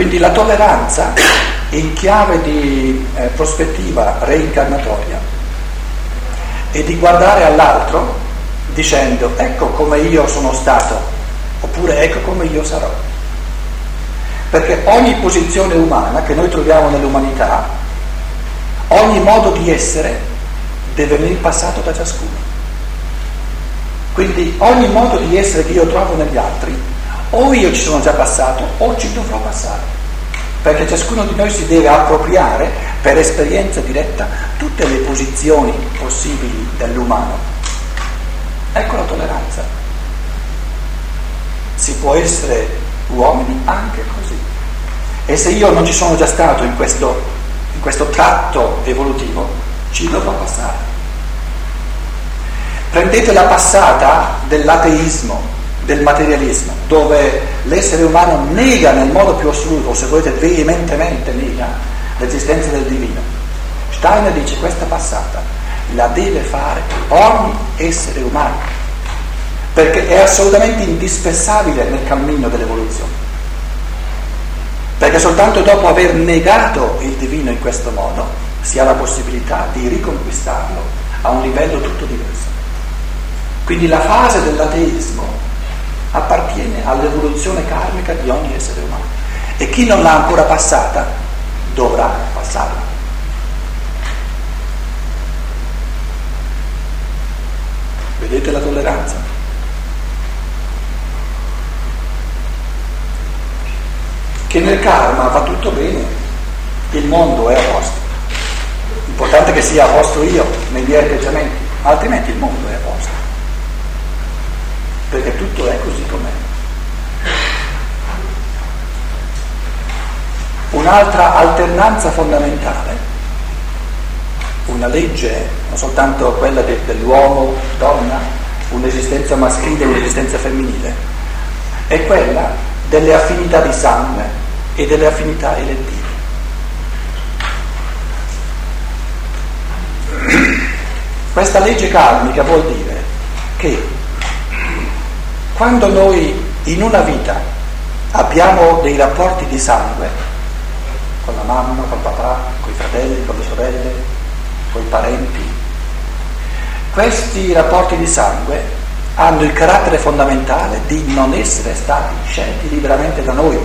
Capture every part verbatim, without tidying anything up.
Quindi la tolleranza in chiave di eh, prospettiva reincarnatoria e di guardare all'altro dicendo: ecco come io sono stato, oppure ecco come io sarò. Perché ogni posizione umana che noi troviamo nell'umanità, ogni modo di essere, deve venire passato da ciascuno. Quindi ogni modo di essere che io trovo negli altri, o io ci sono già passato o ci dovrò passare, perché ciascuno di noi si deve appropriare per esperienza diretta tutte le posizioni possibili dell'umano. Ecco la tolleranza. Si può essere uomini anche così. E se io non ci sono già stato in questo, in questo tratto evolutivo, ci dovrò passare. Prendete la passata dell'ateismo, del materialismo, dove l'essere umano nega nel modo più assoluto, se volete veementemente nega, l'esistenza del divino. Steiner dice: questa passata la deve fare ogni essere umano, perché è assolutamente indispensabile nel cammino dell'evoluzione. Perché soltanto dopo aver negato il divino in questo modo si ha la possibilità di riconquistarlo a un livello tutto diverso. Quindi la fase dell'ateismo appartiene all'evoluzione karmica di ogni essere umano, e chi non l'ha ancora passata dovrà passarla. Vedete la tolleranza? Che nel karma va tutto bene, il mondo è a posto. L'importante è che sia a posto io nei miei atteggiamenti, altrimenti il mondo è a posto. Perché tutto è così com'è. Un'altra alternanza fondamentale, una legge, non soltanto quella de, dell'uomo, donna, un'esistenza maschile e un'esistenza femminile, è quella delle affinità di sangue e delle affinità elettive. Questa legge karmica vuol dire che quando noi in una vita abbiamo dei rapporti di sangue con la mamma, col papà, con i fratelli, con le sorelle, con i parenti, questi rapporti di sangue hanno il carattere fondamentale di non essere stati scelti liberamente da noi.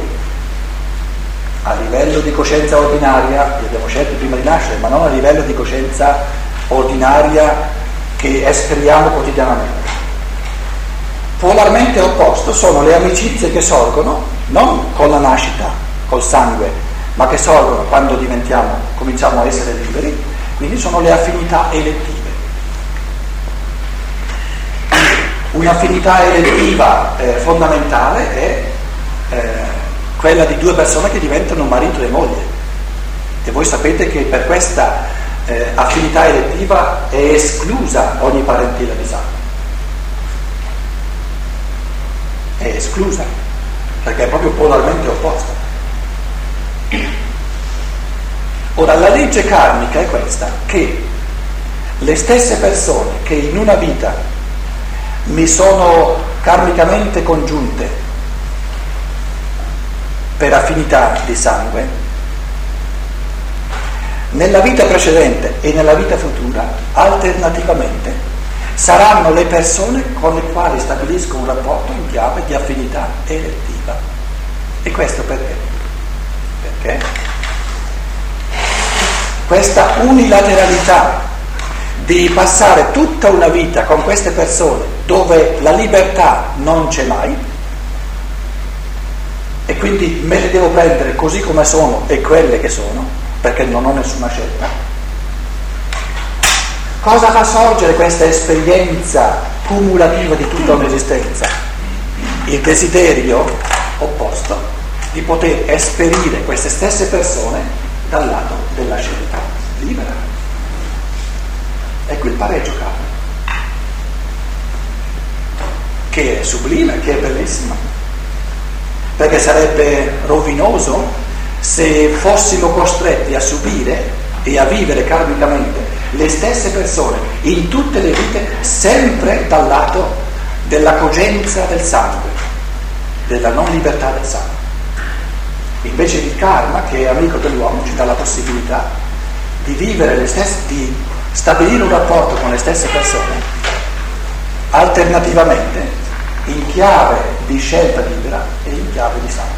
A livello di coscienza ordinaria li abbiamo scelti prima di nascere, ma non a livello di coscienza ordinaria che esprimiamo quotidianamente. Polarmente opposto sono le amicizie che sorgono non con la nascita, col sangue, ma che sorgono quando diventiamo, cominciamo a essere liberi, quindi sono le affinità elettive. Un'affinità elettiva eh, fondamentale è eh, quella di due persone che diventano marito e moglie, e voi sapete che per questa eh, affinità elettiva è esclusa ogni parentela di sangue. È esclusa, perché è proprio polarmente opposta. Ora, la legge karmica è questa, che le stesse persone che in una vita mi sono karmicamente congiunte per affinità di sangue, nella vita precedente e nella vita futura, alternativamente, saranno le persone con le quali stabilisco un rapporto in chiave di affinità elettiva. E questo perché? Perché questa unilateralità di passare tutta una vita con queste persone dove la libertà non c'è mai, e quindi me le devo prendere così come sono e quelle che sono, perché non ho nessuna scelta. Cosa fa sorgere questa esperienza cumulativa di tutta un'esistenza? Il desiderio opposto di poter esperire queste stesse persone dal lato della scelta libera. Ecco il pareggio karmico, che è sublime, che è bellissimo, perché sarebbe rovinoso se fossimo costretti a subire e a vivere karmicamente le stesse persone in tutte le vite, sempre dal lato della cogenza del sangue, della non libertà del sangue. Invece il karma, che è amico dell'uomo, ci dà la possibilità di vivere le stesse, di stabilire un rapporto con le stesse persone alternativamente in chiave di scelta libera e in chiave di sangue.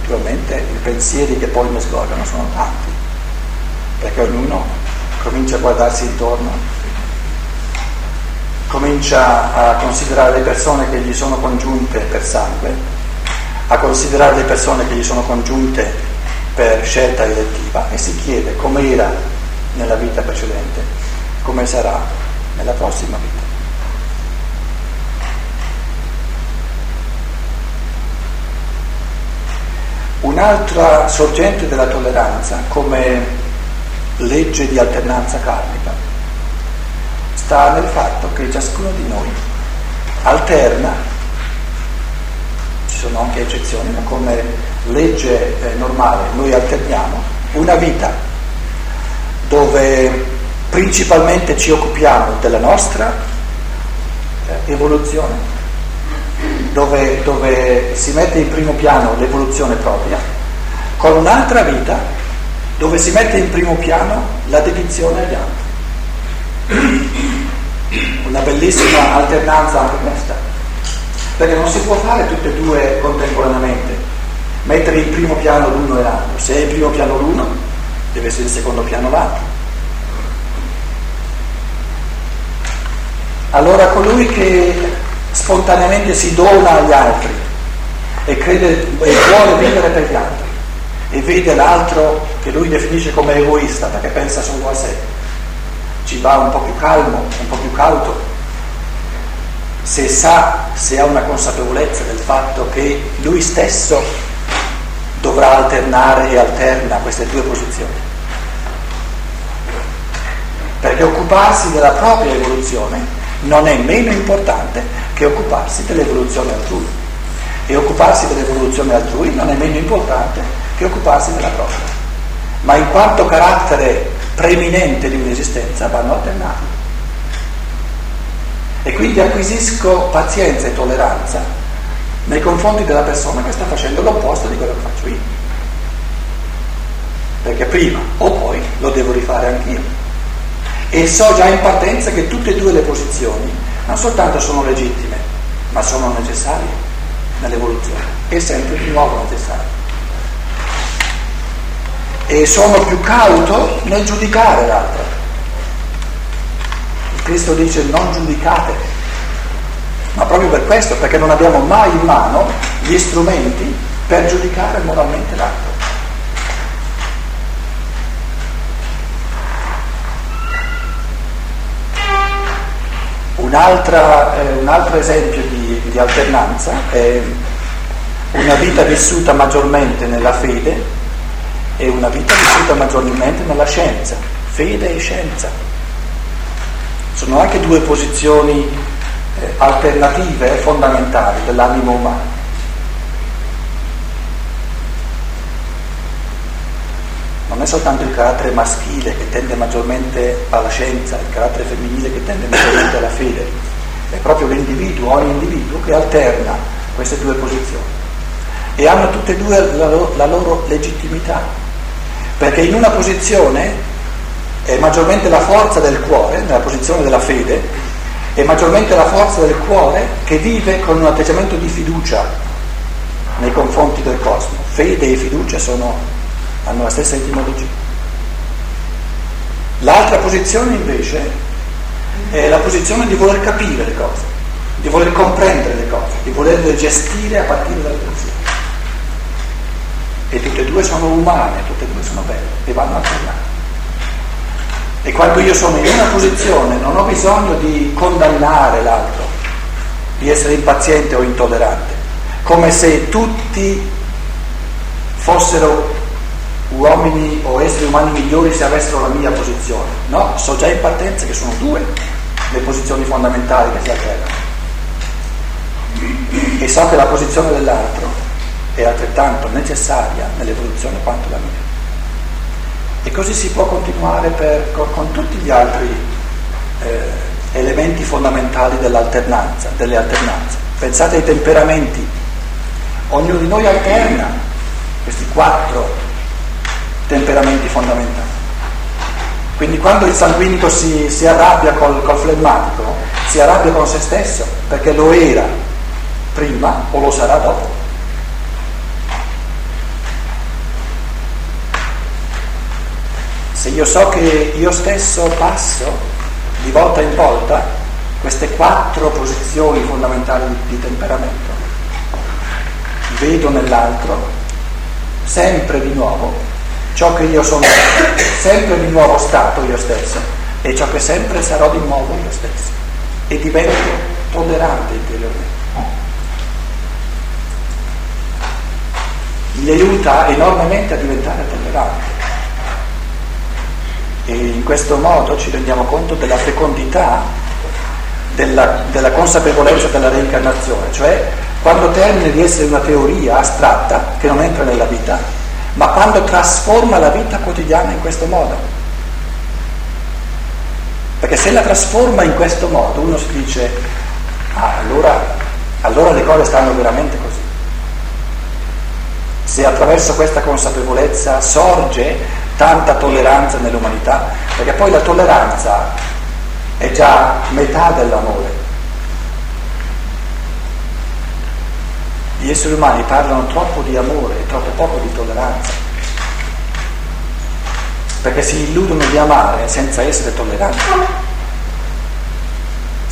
Naturalmente i pensieri che poi mi sgorgano sono tanti, perché ognuno comincia a guardarsi intorno, comincia a considerare le persone che gli sono congiunte per sangue, a considerare le persone che gli sono congiunte per scelta elettiva, e si chiede come era nella vita precedente, come sarà nella prossima vita. Un'altra sorgente della tolleranza, come legge di alternanza karmica, sta nel fatto che ciascuno di noi alterna, ci sono anche eccezioni, ma come legge eh, normale noi alterniamo una vita dove principalmente ci occupiamo della nostra eh, evoluzione, dove, dove si mette in primo piano l'evoluzione propria, con un'altra vita dove si mette in primo piano la dedizione agli altri. Una bellissima alternanza anche questa, perché non si può fare tutte e due contemporaneamente, mettere in primo piano l'uno e l'altro. Se è in primo piano l'uno, deve essere in secondo piano l'altro. Allora colui che spontaneamente si dona agli altri e crede e vuole vivere per gli altri, e vede l'altro che lui definisce come egoista perché pensa solo a sé, ci va un po' più calmo, un po' più cauto, se sa, se ha una consapevolezza del fatto che lui stesso dovrà alternare e alterna queste due posizioni, perché occuparsi della propria evoluzione non è meno importante che occuparsi dell'evoluzione altrui, e occuparsi dell'evoluzione altrui non è meno importante che occuparsi della propria, ma in quanto carattere preeminente di un'esistenza vanno alternati. E quindi acquisisco pazienza e tolleranza nei confronti della persona che sta facendo l'opposto di quello che faccio io, perché prima o poi lo devo rifare anch'io, e so già in partenza che tutte e due le posizioni non soltanto sono legittime, ma sono necessarie nell'evoluzione, e sempre di nuovo necessarie. E sono più cauto nel giudicare l'altro. Cristo dice non giudicate, ma proprio per questo, perché non abbiamo mai in mano gli strumenti per giudicare moralmente l'altro. Un'altra, eh, un altro esempio di, di alternanza è una vita vissuta maggiormente nella fede e una vita vissuta maggiormente nella scienza. Fede e scienza sono anche due posizioni eh, alternative e fondamentali dell'animo umano. Non è soltanto il carattere maschile che tende maggiormente alla scienza, il carattere femminile che tende maggiormente alla fede, è proprio l'individuo, ogni individuo che alterna queste due posizioni, e hanno tutte e due la loro, la loro legittimità. Perché in una posizione è maggiormente la forza del cuore, nella posizione della fede, è maggiormente la forza del cuore che vive con un atteggiamento di fiducia nei confronti del cosmo. Fede e fiducia sono, hanno la stessa etimologia. L'altra posizione invece è la posizione di voler capire le cose, di voler comprendere le cose, di volerle gestire a partire dalla persona. E tutte e due sono umane, tutte e due sono belle e vanno alternate. E quando io sono in una posizione non ho bisogno di condannare l'altro, di essere impaziente o intollerante, come se tutti fossero uomini o esseri umani migliori se avessero la mia posizione. No, so già in partenza che sono due le posizioni fondamentali che si alternano, e so che la posizione dell'altro è altrettanto necessaria nell'evoluzione quanto la mia. E così si può continuare per, con, con tutti gli altri eh, elementi fondamentali dell'alternanza, delle alternanze. Pensate ai temperamenti, ognuno di noi alterna questi quattro temperamenti fondamentali. Quindi quando il sanguinico si, si arrabbia col, col flemmatico, si arrabbia con se stesso, perché lo era prima o lo sarà dopo. Se io so che io stesso passo di volta in volta queste quattro posizioni fondamentali di, di temperamento, vedo nell'altro sempre di nuovo ciò che io sono, sempre di nuovo stato io stesso, e ciò che sempre sarò di nuovo io stesso, e divento tollerante interiormente. Mi aiuta enormemente a diventare tollerante. E in questo modo ci rendiamo conto della fecondità, della, della consapevolezza della reincarnazione, cioè quando termina di essere una teoria astratta che non entra nella vita, ma quando trasforma la vita quotidiana in questo modo. Perché se la trasforma in questo modo uno si dice, ah, allora, allora le cose stanno veramente così. Se attraverso questa consapevolezza sorge tanta tolleranza nell'umanità, perché poi la tolleranza è già metà dell'amore. Gli esseri umani parlano troppo di amore e troppo poco di tolleranza, perché si illudono di amare senza essere tolleranti.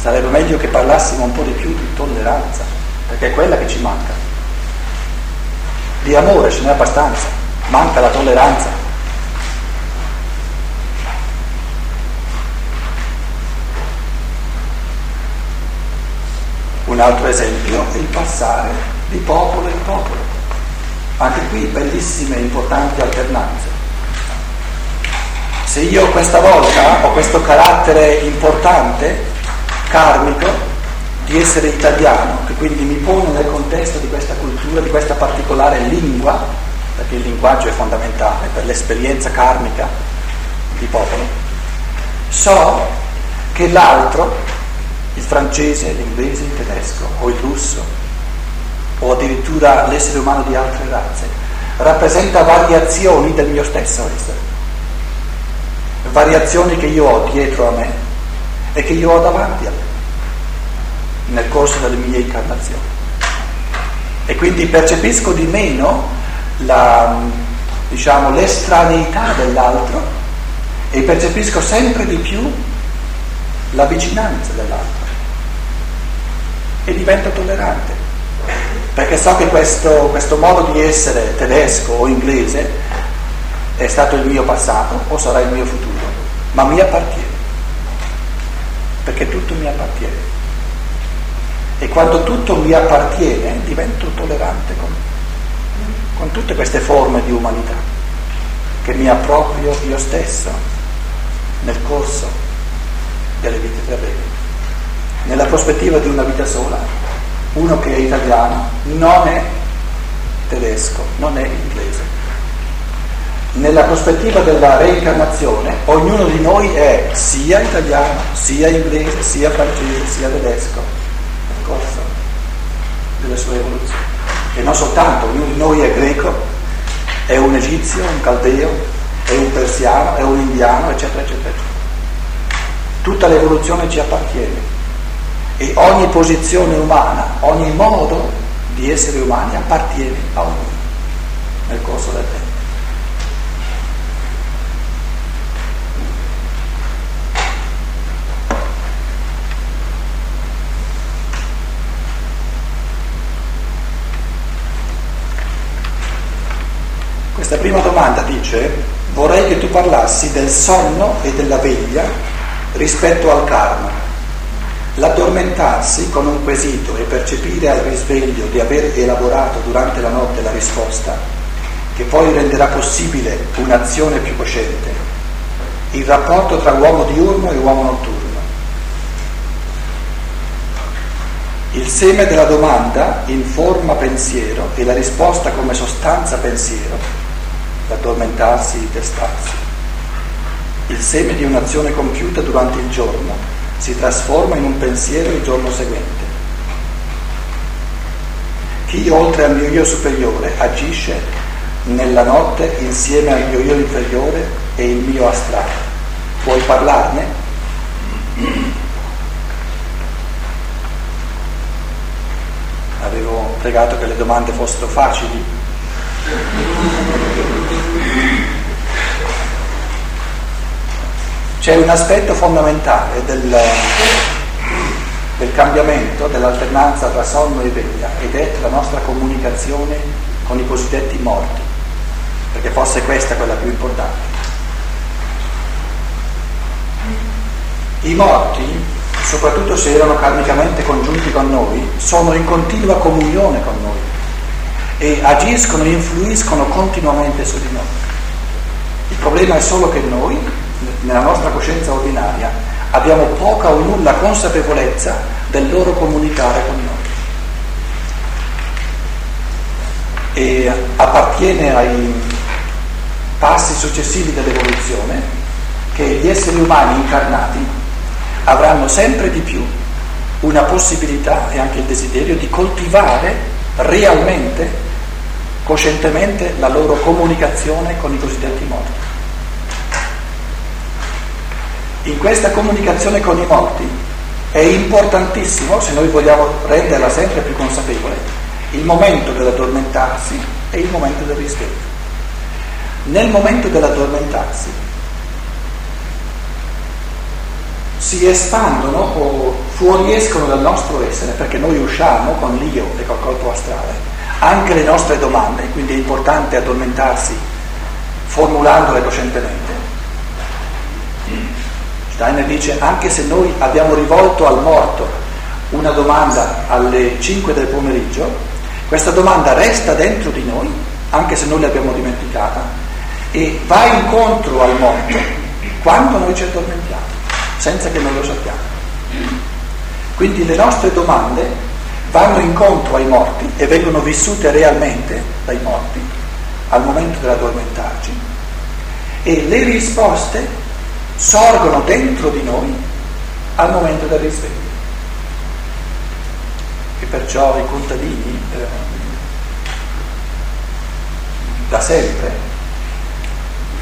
Sarebbe meglio che parlassimo un po' di più di tolleranza, perché è quella che ci manca. Di amore ce n'è abbastanza, manca la tolleranza. Un altro esempio è il passare di popolo in popolo. Anche qui bellissime e importanti alternanze. Se io questa volta ho questo carattere importante, karmico, di essere italiano, che quindi mi pone nel contesto di questa cultura, di questa particolare lingua, perché il linguaggio è fondamentale per l'esperienza karmica di popolo, so che l'altro, il francese, l'inglese, il tedesco o il russo o addirittura l'essere umano di altre razze rappresenta variazioni del mio stesso essere, variazioni che io ho dietro a me e che io ho davanti a me nel corso delle mie incarnazioni, e quindi percepisco di meno la, diciamo, l'estraneità dell'altro, e percepisco sempre di più la vicinanza dell'altro, e divento tollerante, perché so che questo, questo modo di essere tedesco o inglese è stato il mio passato o sarà il mio futuro, ma mi appartiene, perché tutto mi appartiene, e quando tutto mi appartiene divento tollerante con, con tutte queste forme di umanità che mi approprio io stesso nel corso delle vite terrene, nella prospettiva di una vita sola. Uno che è italiano non è tedesco, non è inglese. Nella prospettiva della reincarnazione, ognuno di noi è sia italiano, sia inglese, sia francese, sia tedesco, nel corso delle sue evoluzioni. E non soltanto, ognuno di noi è greco, è un egizio, un caldeo, è un persiano, è un indiano, eccetera, eccetera, eccetera. Tutta l'evoluzione ci appartiene, e ogni posizione umana, ogni modo di essere umani appartiene a ognuno nel corso del tempo. Questa prima domanda dice: vorrei che tu parlassi del sonno e della veglia rispetto al karma. L'addormentarsi con un quesito e percepire al risveglio di aver elaborato durante la notte la risposta, che poi renderà possibile un'azione più cosciente. Il rapporto tra uomo diurno e uomo notturno. Il seme della domanda in forma pensiero e la risposta come sostanza pensiero, l'addormentarsi, il destarsi. Il seme di un'azione compiuta durante il giorno si trasforma in un pensiero il giorno seguente. Chi oltre al mio io superiore agisce nella notte insieme al mio io inferiore e il mio astrale. Puoi parlarne? Avevo pregato che le domande fossero facili. C'è un aspetto fondamentale del, del cambiamento, dell'alternanza tra sonno e veglia, ed è la nostra comunicazione con i cosiddetti morti, perché forse questa è quella più importante. I morti, soprattutto se erano karmicamente congiunti con noi, sono in continua comunione con noi e agiscono e influiscono continuamente su di noi. Il problema è solo che noi, nella nostra coscienza ordinaria, abbiamo poca o nulla consapevolezza del loro comunicare con noi. E appartiene ai passi successivi dell'evoluzione che gli esseri umani incarnati avranno sempre di più una possibilità e anche il desiderio di coltivare realmente, coscientemente, la loro comunicazione con i cosiddetti morti. In questa comunicazione con i morti è importantissimo, se noi vogliamo renderla sempre più consapevole, il momento dell'addormentarsi e il momento del risveglio. Nel momento dell'addormentarsi si espandono o fuoriescono dal nostro essere, perché noi usciamo con l'io e col corpo astrale, anche le nostre domande, quindi è importante addormentarsi formulandole coscientemente. Steiner dice, anche se noi abbiamo rivolto al morto una domanda alle cinque del pomeriggio, questa domanda resta dentro di noi, anche se noi l'abbiamo dimenticata, e va incontro al morto quando noi ci addormentiamo, senza che non lo sappiamo. Quindi le nostre domande vanno incontro ai morti e vengono vissute realmente dai morti al momento dell'addormentarci, e le risposte sorgono dentro di noi al momento del risveglio. E perciò i contadini eh, da sempre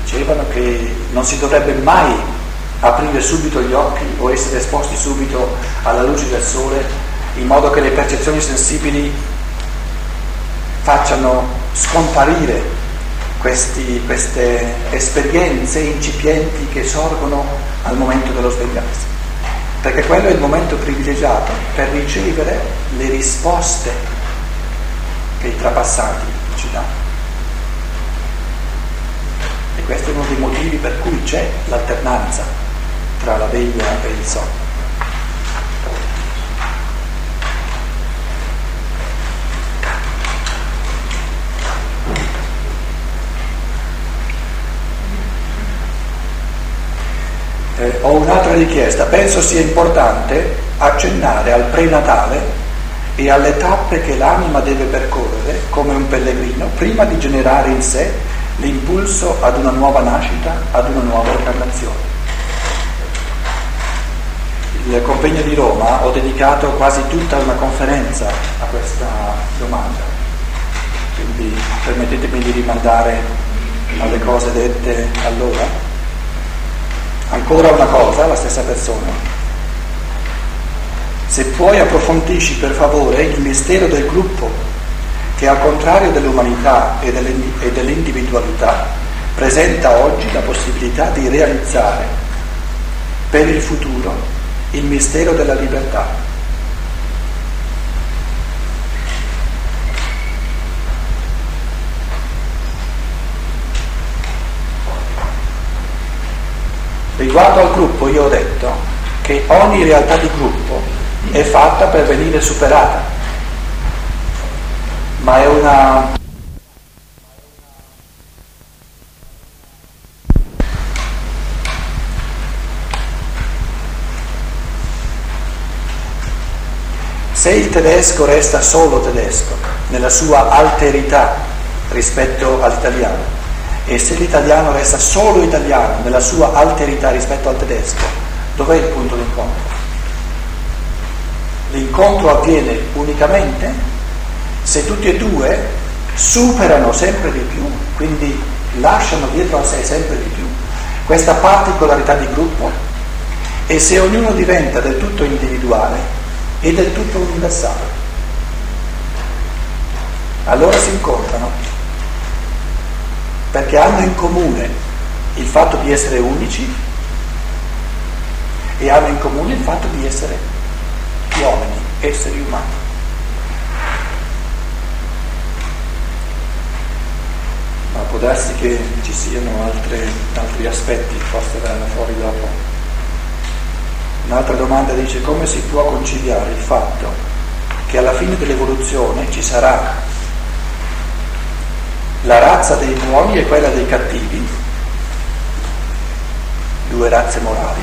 dicevano che non si dovrebbe mai aprire subito gli occhi o essere esposti subito alla luce del sole, in modo che le percezioni sensibili facciano scomparire questi, queste esperienze incipienti che sorgono al momento dello svegliarsi, perché quello è il momento privilegiato per ricevere le risposte che i trapassanti ci danno. E questo è uno dei motivi per cui c'è l'alternanza tra la veglia e il sonno. Eh, ho un'altra richiesta, penso sia importante accennare al prenatale e alle tappe che l'anima deve percorrere come un pellegrino prima di generare in sé l'impulso ad una nuova nascita, ad una nuova incarnazione. Il convegno di Roma ho dedicato quasi tutta una conferenza a questa domanda, quindi permettetemi di rimandare alle cose dette allora. Ancora una cosa, la stessa persona: se puoi approfondisci per favore il mistero del gruppo, che al contrario dell'umanità e dell'individualità presenta oggi la possibilità di realizzare per il futuro il mistero della libertà. Riguardo al gruppo, io ho detto che ogni realtà di gruppo è fatta per venire superata, ma è una se il tedesco resta solo tedesco, nella sua alterità rispetto all'italiano, E se l'italiano resta solo italiano nella sua alterità rispetto al tedesco, dov'è il punto d'incontro? L'incontro avviene unicamente se tutti e due superano sempre di più, quindi lasciano dietro a sé sempre di più questa particolarità di gruppo, e se ognuno diventa del tutto individuale e del tutto universale, allora si incontrano, perché hanno in comune il fatto di essere unici e hanno in comune il fatto di essere uomini, esseri umani. Ma può darsi che ci siano altre, altri aspetti, forse verranno fuori dopo. Un'altra domanda dice: come si può conciliare il fatto che alla fine dell'evoluzione ci sarà la razza dei buoni e quella dei cattivi, due razze morali,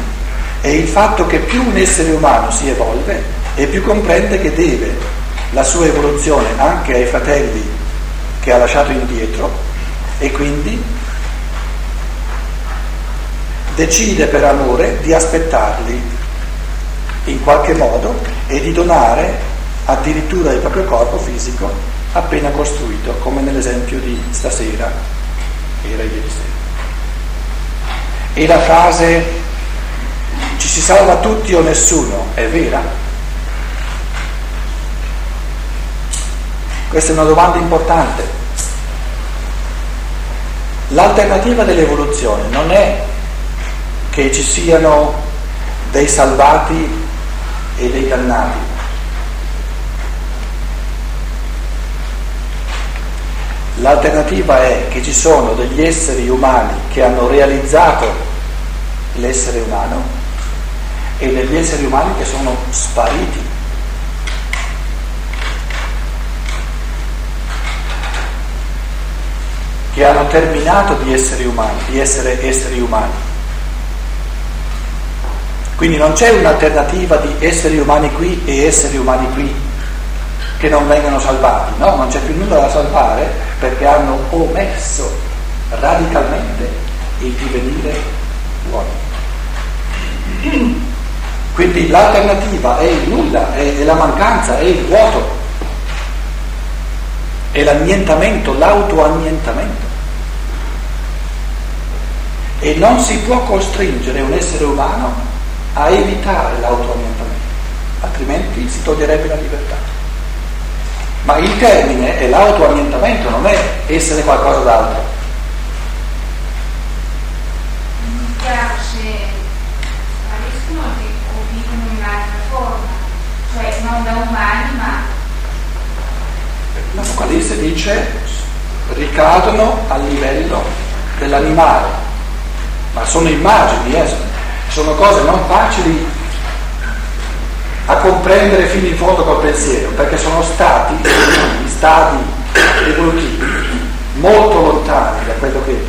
e il fatto che più un essere umano si evolve e più comprende che deve la sua evoluzione anche ai fratelli che ha lasciato indietro, e quindi decide per amore di aspettarli in qualche modo e di donare addirittura il proprio corpo fisico appena costruito, come nell'esempio di stasera, era ieri sera. E la frase "ci si salva tutti o nessuno" è vera? Questa è una domanda importante. L'alternativa dell'evoluzione non è che ci siano dei salvati e dei dannati. L'alternativa è che ci sono degli esseri umani che hanno realizzato l'essere umano e degli esseri umani che sono spariti. Che hanno terminato di essere umani, di essere esseri umani. Quindi non c'è un'alternativa di esseri umani qui e esseri umani qui che non vengono salvati, no? Non c'è più nulla da salvare, perché hanno omesso radicalmente il divenire uomini. Quindi l'alternativa è il nulla, è la mancanza, è il vuoto, è l'annientamento, l'autoannientamento. E non si può costringere un essere umano a evitare l'autoannientamento, altrimenti si toglierebbe la libertà. Ma il termine è l'autoannientamento, non è essere qualcosa d'altro. Mi piace la risposta o vivono in un'altra forma, cioè non da umani ma... L'Apocalisse dice ricadono al livello dell'animale, ma sono immagini, eh? Sono cose non facili a comprendere fino in fondo col pensiero, perché sono stati stati evolutivi molto lontani da quello che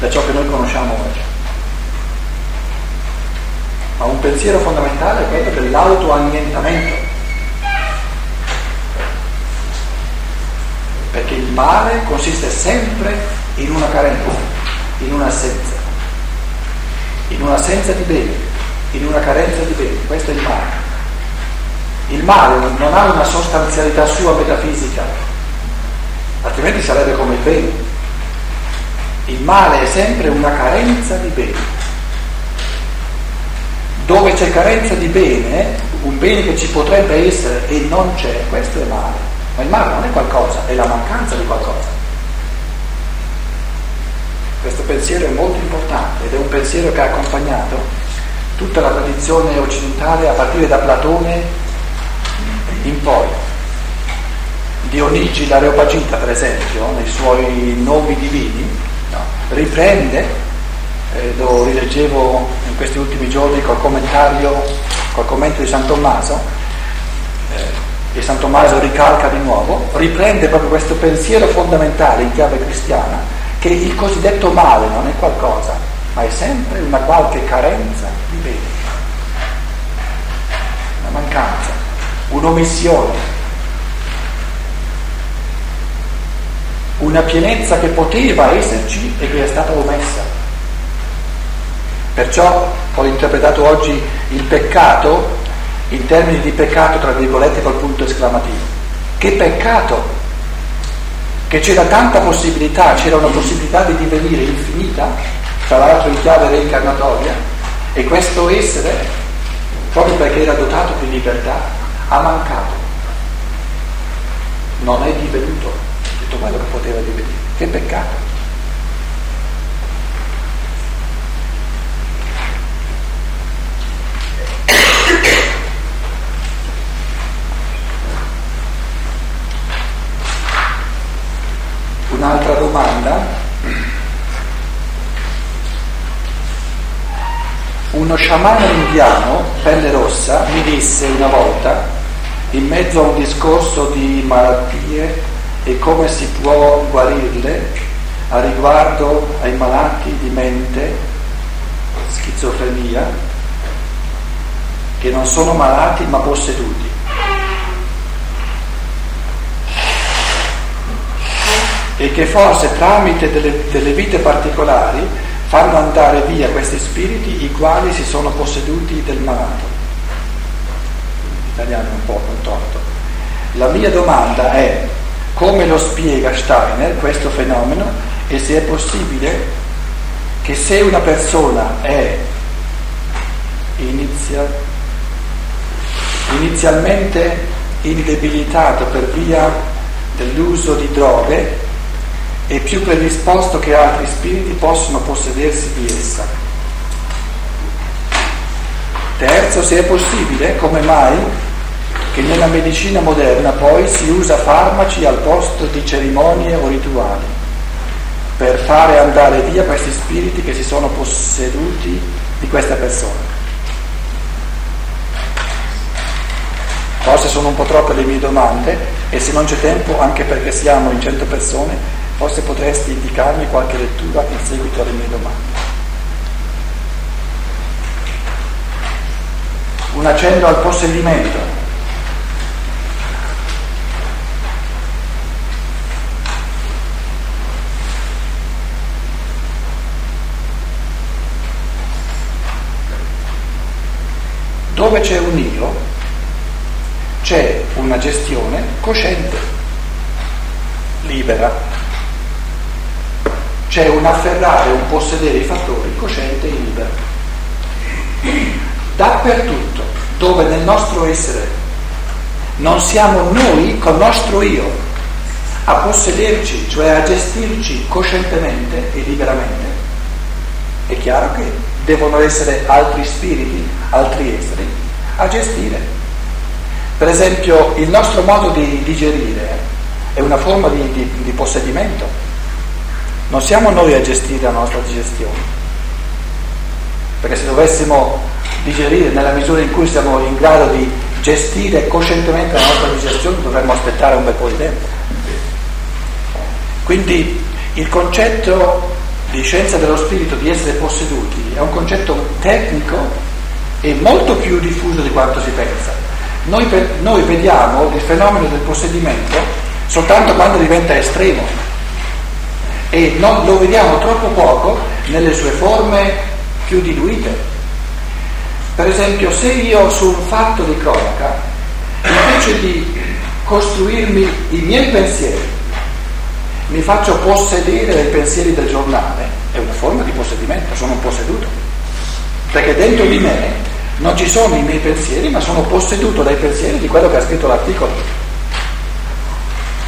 da ciò che noi conosciamo oggi. Ma un pensiero fondamentale è quello dell'autoannientamento, perché il male consiste sempre in una carenza, in un'assenza, in un'assenza di bene, in una carenza di bene. Questo è il male. Il male non ha una sostanzialità sua metafisica, altrimenti sarebbe come il bene. Il male è sempre una carenza di bene. Dove c'è carenza di bene, un bene che ci potrebbe essere e non c'è, questo è male. Ma il male non è qualcosa, è la mancanza di qualcosa. Questo pensiero è molto importante ed è un pensiero che ha accompagnato tutta la tradizione occidentale a partire da Platone in poi. Dionigi Areopagita, per esempio, nei suoi nomi divini, no, riprende, eh, lo rileggevo in questi ultimi giorni col commentario, col commento di San Tommaso, eh, e San Tommaso ricalca di nuovo, riprende proprio questo pensiero fondamentale in chiave cristiana, che il cosiddetto male non è qualcosa, ma è sempre una qualche carenza di bene, una mancanza, un'omissione, un una pienezza che poteva esserci e che è stata omessa. Perciò ho interpretato oggi il peccato in termini di peccato tra virgolette col punto esclamativo. Che peccato! Che c'era tanta possibilità, c'era una possibilità di divenire infinita, tra l'altro in chiave reincarnatoria, e questo essere, proprio perché era dotato di libertà, ha mancato. Non è divenuto tutto quello che poteva divenire. Che peccato! Un'altra domanda, uno sciamano indiano, pelle rossa, mi disse una volta, in mezzo a un discorso di malattie e come si può guarirle, a riguardo ai malati di mente, schizofrenia, che non sono malati ma posseduti. E che forse tramite delle, delle vite particolari fanno andare via questi spiriti i quali si sono posseduti del malato. L'italiano è un po' contorto. La mia domanda è come lo spiega Steiner questo fenomeno e se è possibile che se una persona è inizia, inizialmente indebilitata per via dell'uso di droghe e più predisposto che altri spiriti possono possedersi di essa. Terzo, se è possibile, come mai che nella medicina moderna poi si usa farmaci al posto di cerimonie o rituali per fare andare via questi spiriti che si sono posseduti di questa persona. Forse sono un po' troppe le mie domande e se non c'è tempo, anche perché siamo in cento persone, forse potresti indicarmi qualche lettura in seguito alle mie domande. Un accenno al possedimento. Dove c'è un io, c'è una gestione cosciente, libera. C'è un afferrare, un possedere i fattori cosciente e libero. Dappertutto, dove nel nostro essere non siamo noi col nostro io a possederci, cioè a gestirci coscientemente e liberamente, è chiaro che devono essere altri spiriti, altri esseri a gestire. Per esempio, il nostro modo di digerire è una forma di, di, di possedimento. Non siamo noi a gestire la nostra digestione, perché se dovessimo digerire nella misura in cui siamo in grado di gestire coscientemente la nostra digestione dovremmo aspettare un bel po' di tempo. Quindi il concetto di scienza dello spirito, di essere posseduti, è un concetto tecnico e molto più diffuso di quanto si pensa. Noi, per, noi vediamo il fenomeno del possedimento soltanto quando diventa estremo e non lo vediamo troppo poco nelle sue forme più diluite. Per esempio, se io su un fatto di cronaca, invece di costruirmi i miei pensieri, mi faccio possedere dai pensieri del giornale, è una forma di possedimento, sono un posseduto, perché dentro di me non ci sono i miei pensieri, ma sono posseduto dai pensieri di quello che ha scritto l'articolo.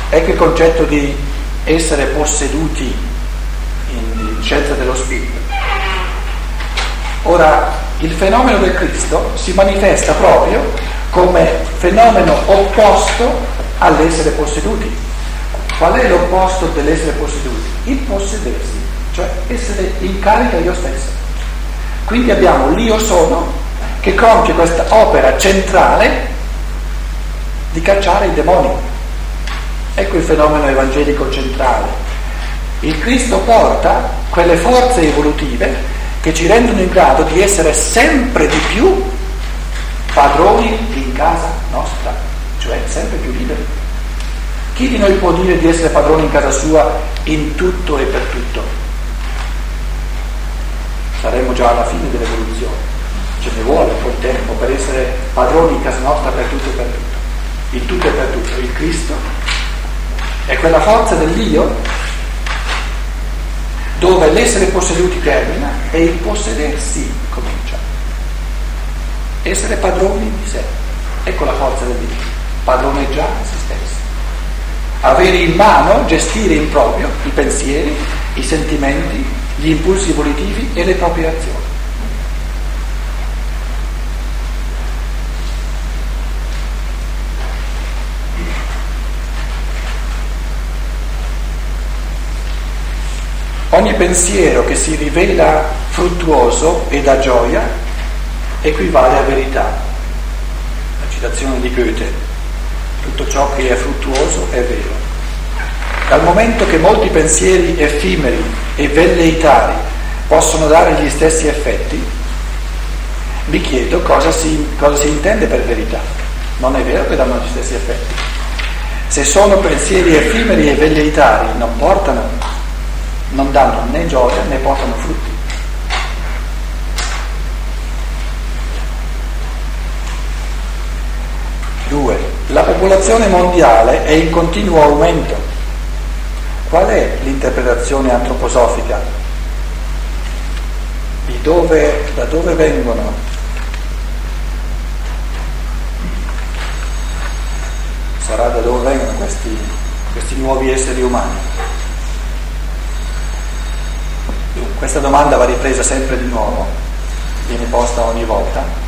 Ecco il concetto di essere posseduti in scienza dello spirito. Ora, il fenomeno del Cristo si manifesta proprio come fenomeno opposto all'essere posseduti. Qual è l'opposto dell'essere posseduti? Il possedersi, cioè essere in carica io stesso. Quindi abbiamo l'io sono che compie questa opera centrale di cacciare i demoni. Ecco il fenomeno evangelico centrale. Il Cristo porta quelle forze evolutive che ci rendono in grado di essere sempre di più padroni in casa nostra, cioè sempre più liberi. Chi di noi può dire di essere padrone in casa sua in tutto e per tutto? Saremo già alla fine dell'evoluzione. Ce ne vuole poi tempo per essere padroni in casa nostra per tutto e per tutto. Il tutto e per tutto, il Cristo è quella forza dell'io dove l'essere posseduti termina e il possedersi comincia. Essere padroni di sé, ecco la forza dell'io, padroneggiare se stessi. Avere in mano, gestire in proprio i pensieri, i sentimenti, gli impulsi volitivi e le proprie azioni. Ogni pensiero che si rivela fruttuoso e da gioia equivale a verità. La citazione di Goethe: tutto ciò che è fruttuoso è vero. Dal momento che molti pensieri effimeri e velleitari possono dare gli stessi effetti, mi chiedo cosa si, cosa si intende per verità. Non è vero che danno gli stessi effetti. Se sono pensieri effimeri e velleitari, non portano... non danno né gioia né portano frutti. Due. La popolazione mondiale è in continuo aumento. Qual è l'interpretazione antroposofica? Di dove, da dove vengono? Sarà da dove vengono questi, questi nuovi esseri umani? Questa domanda va ripresa sempre di nuovo, viene posta ogni volta.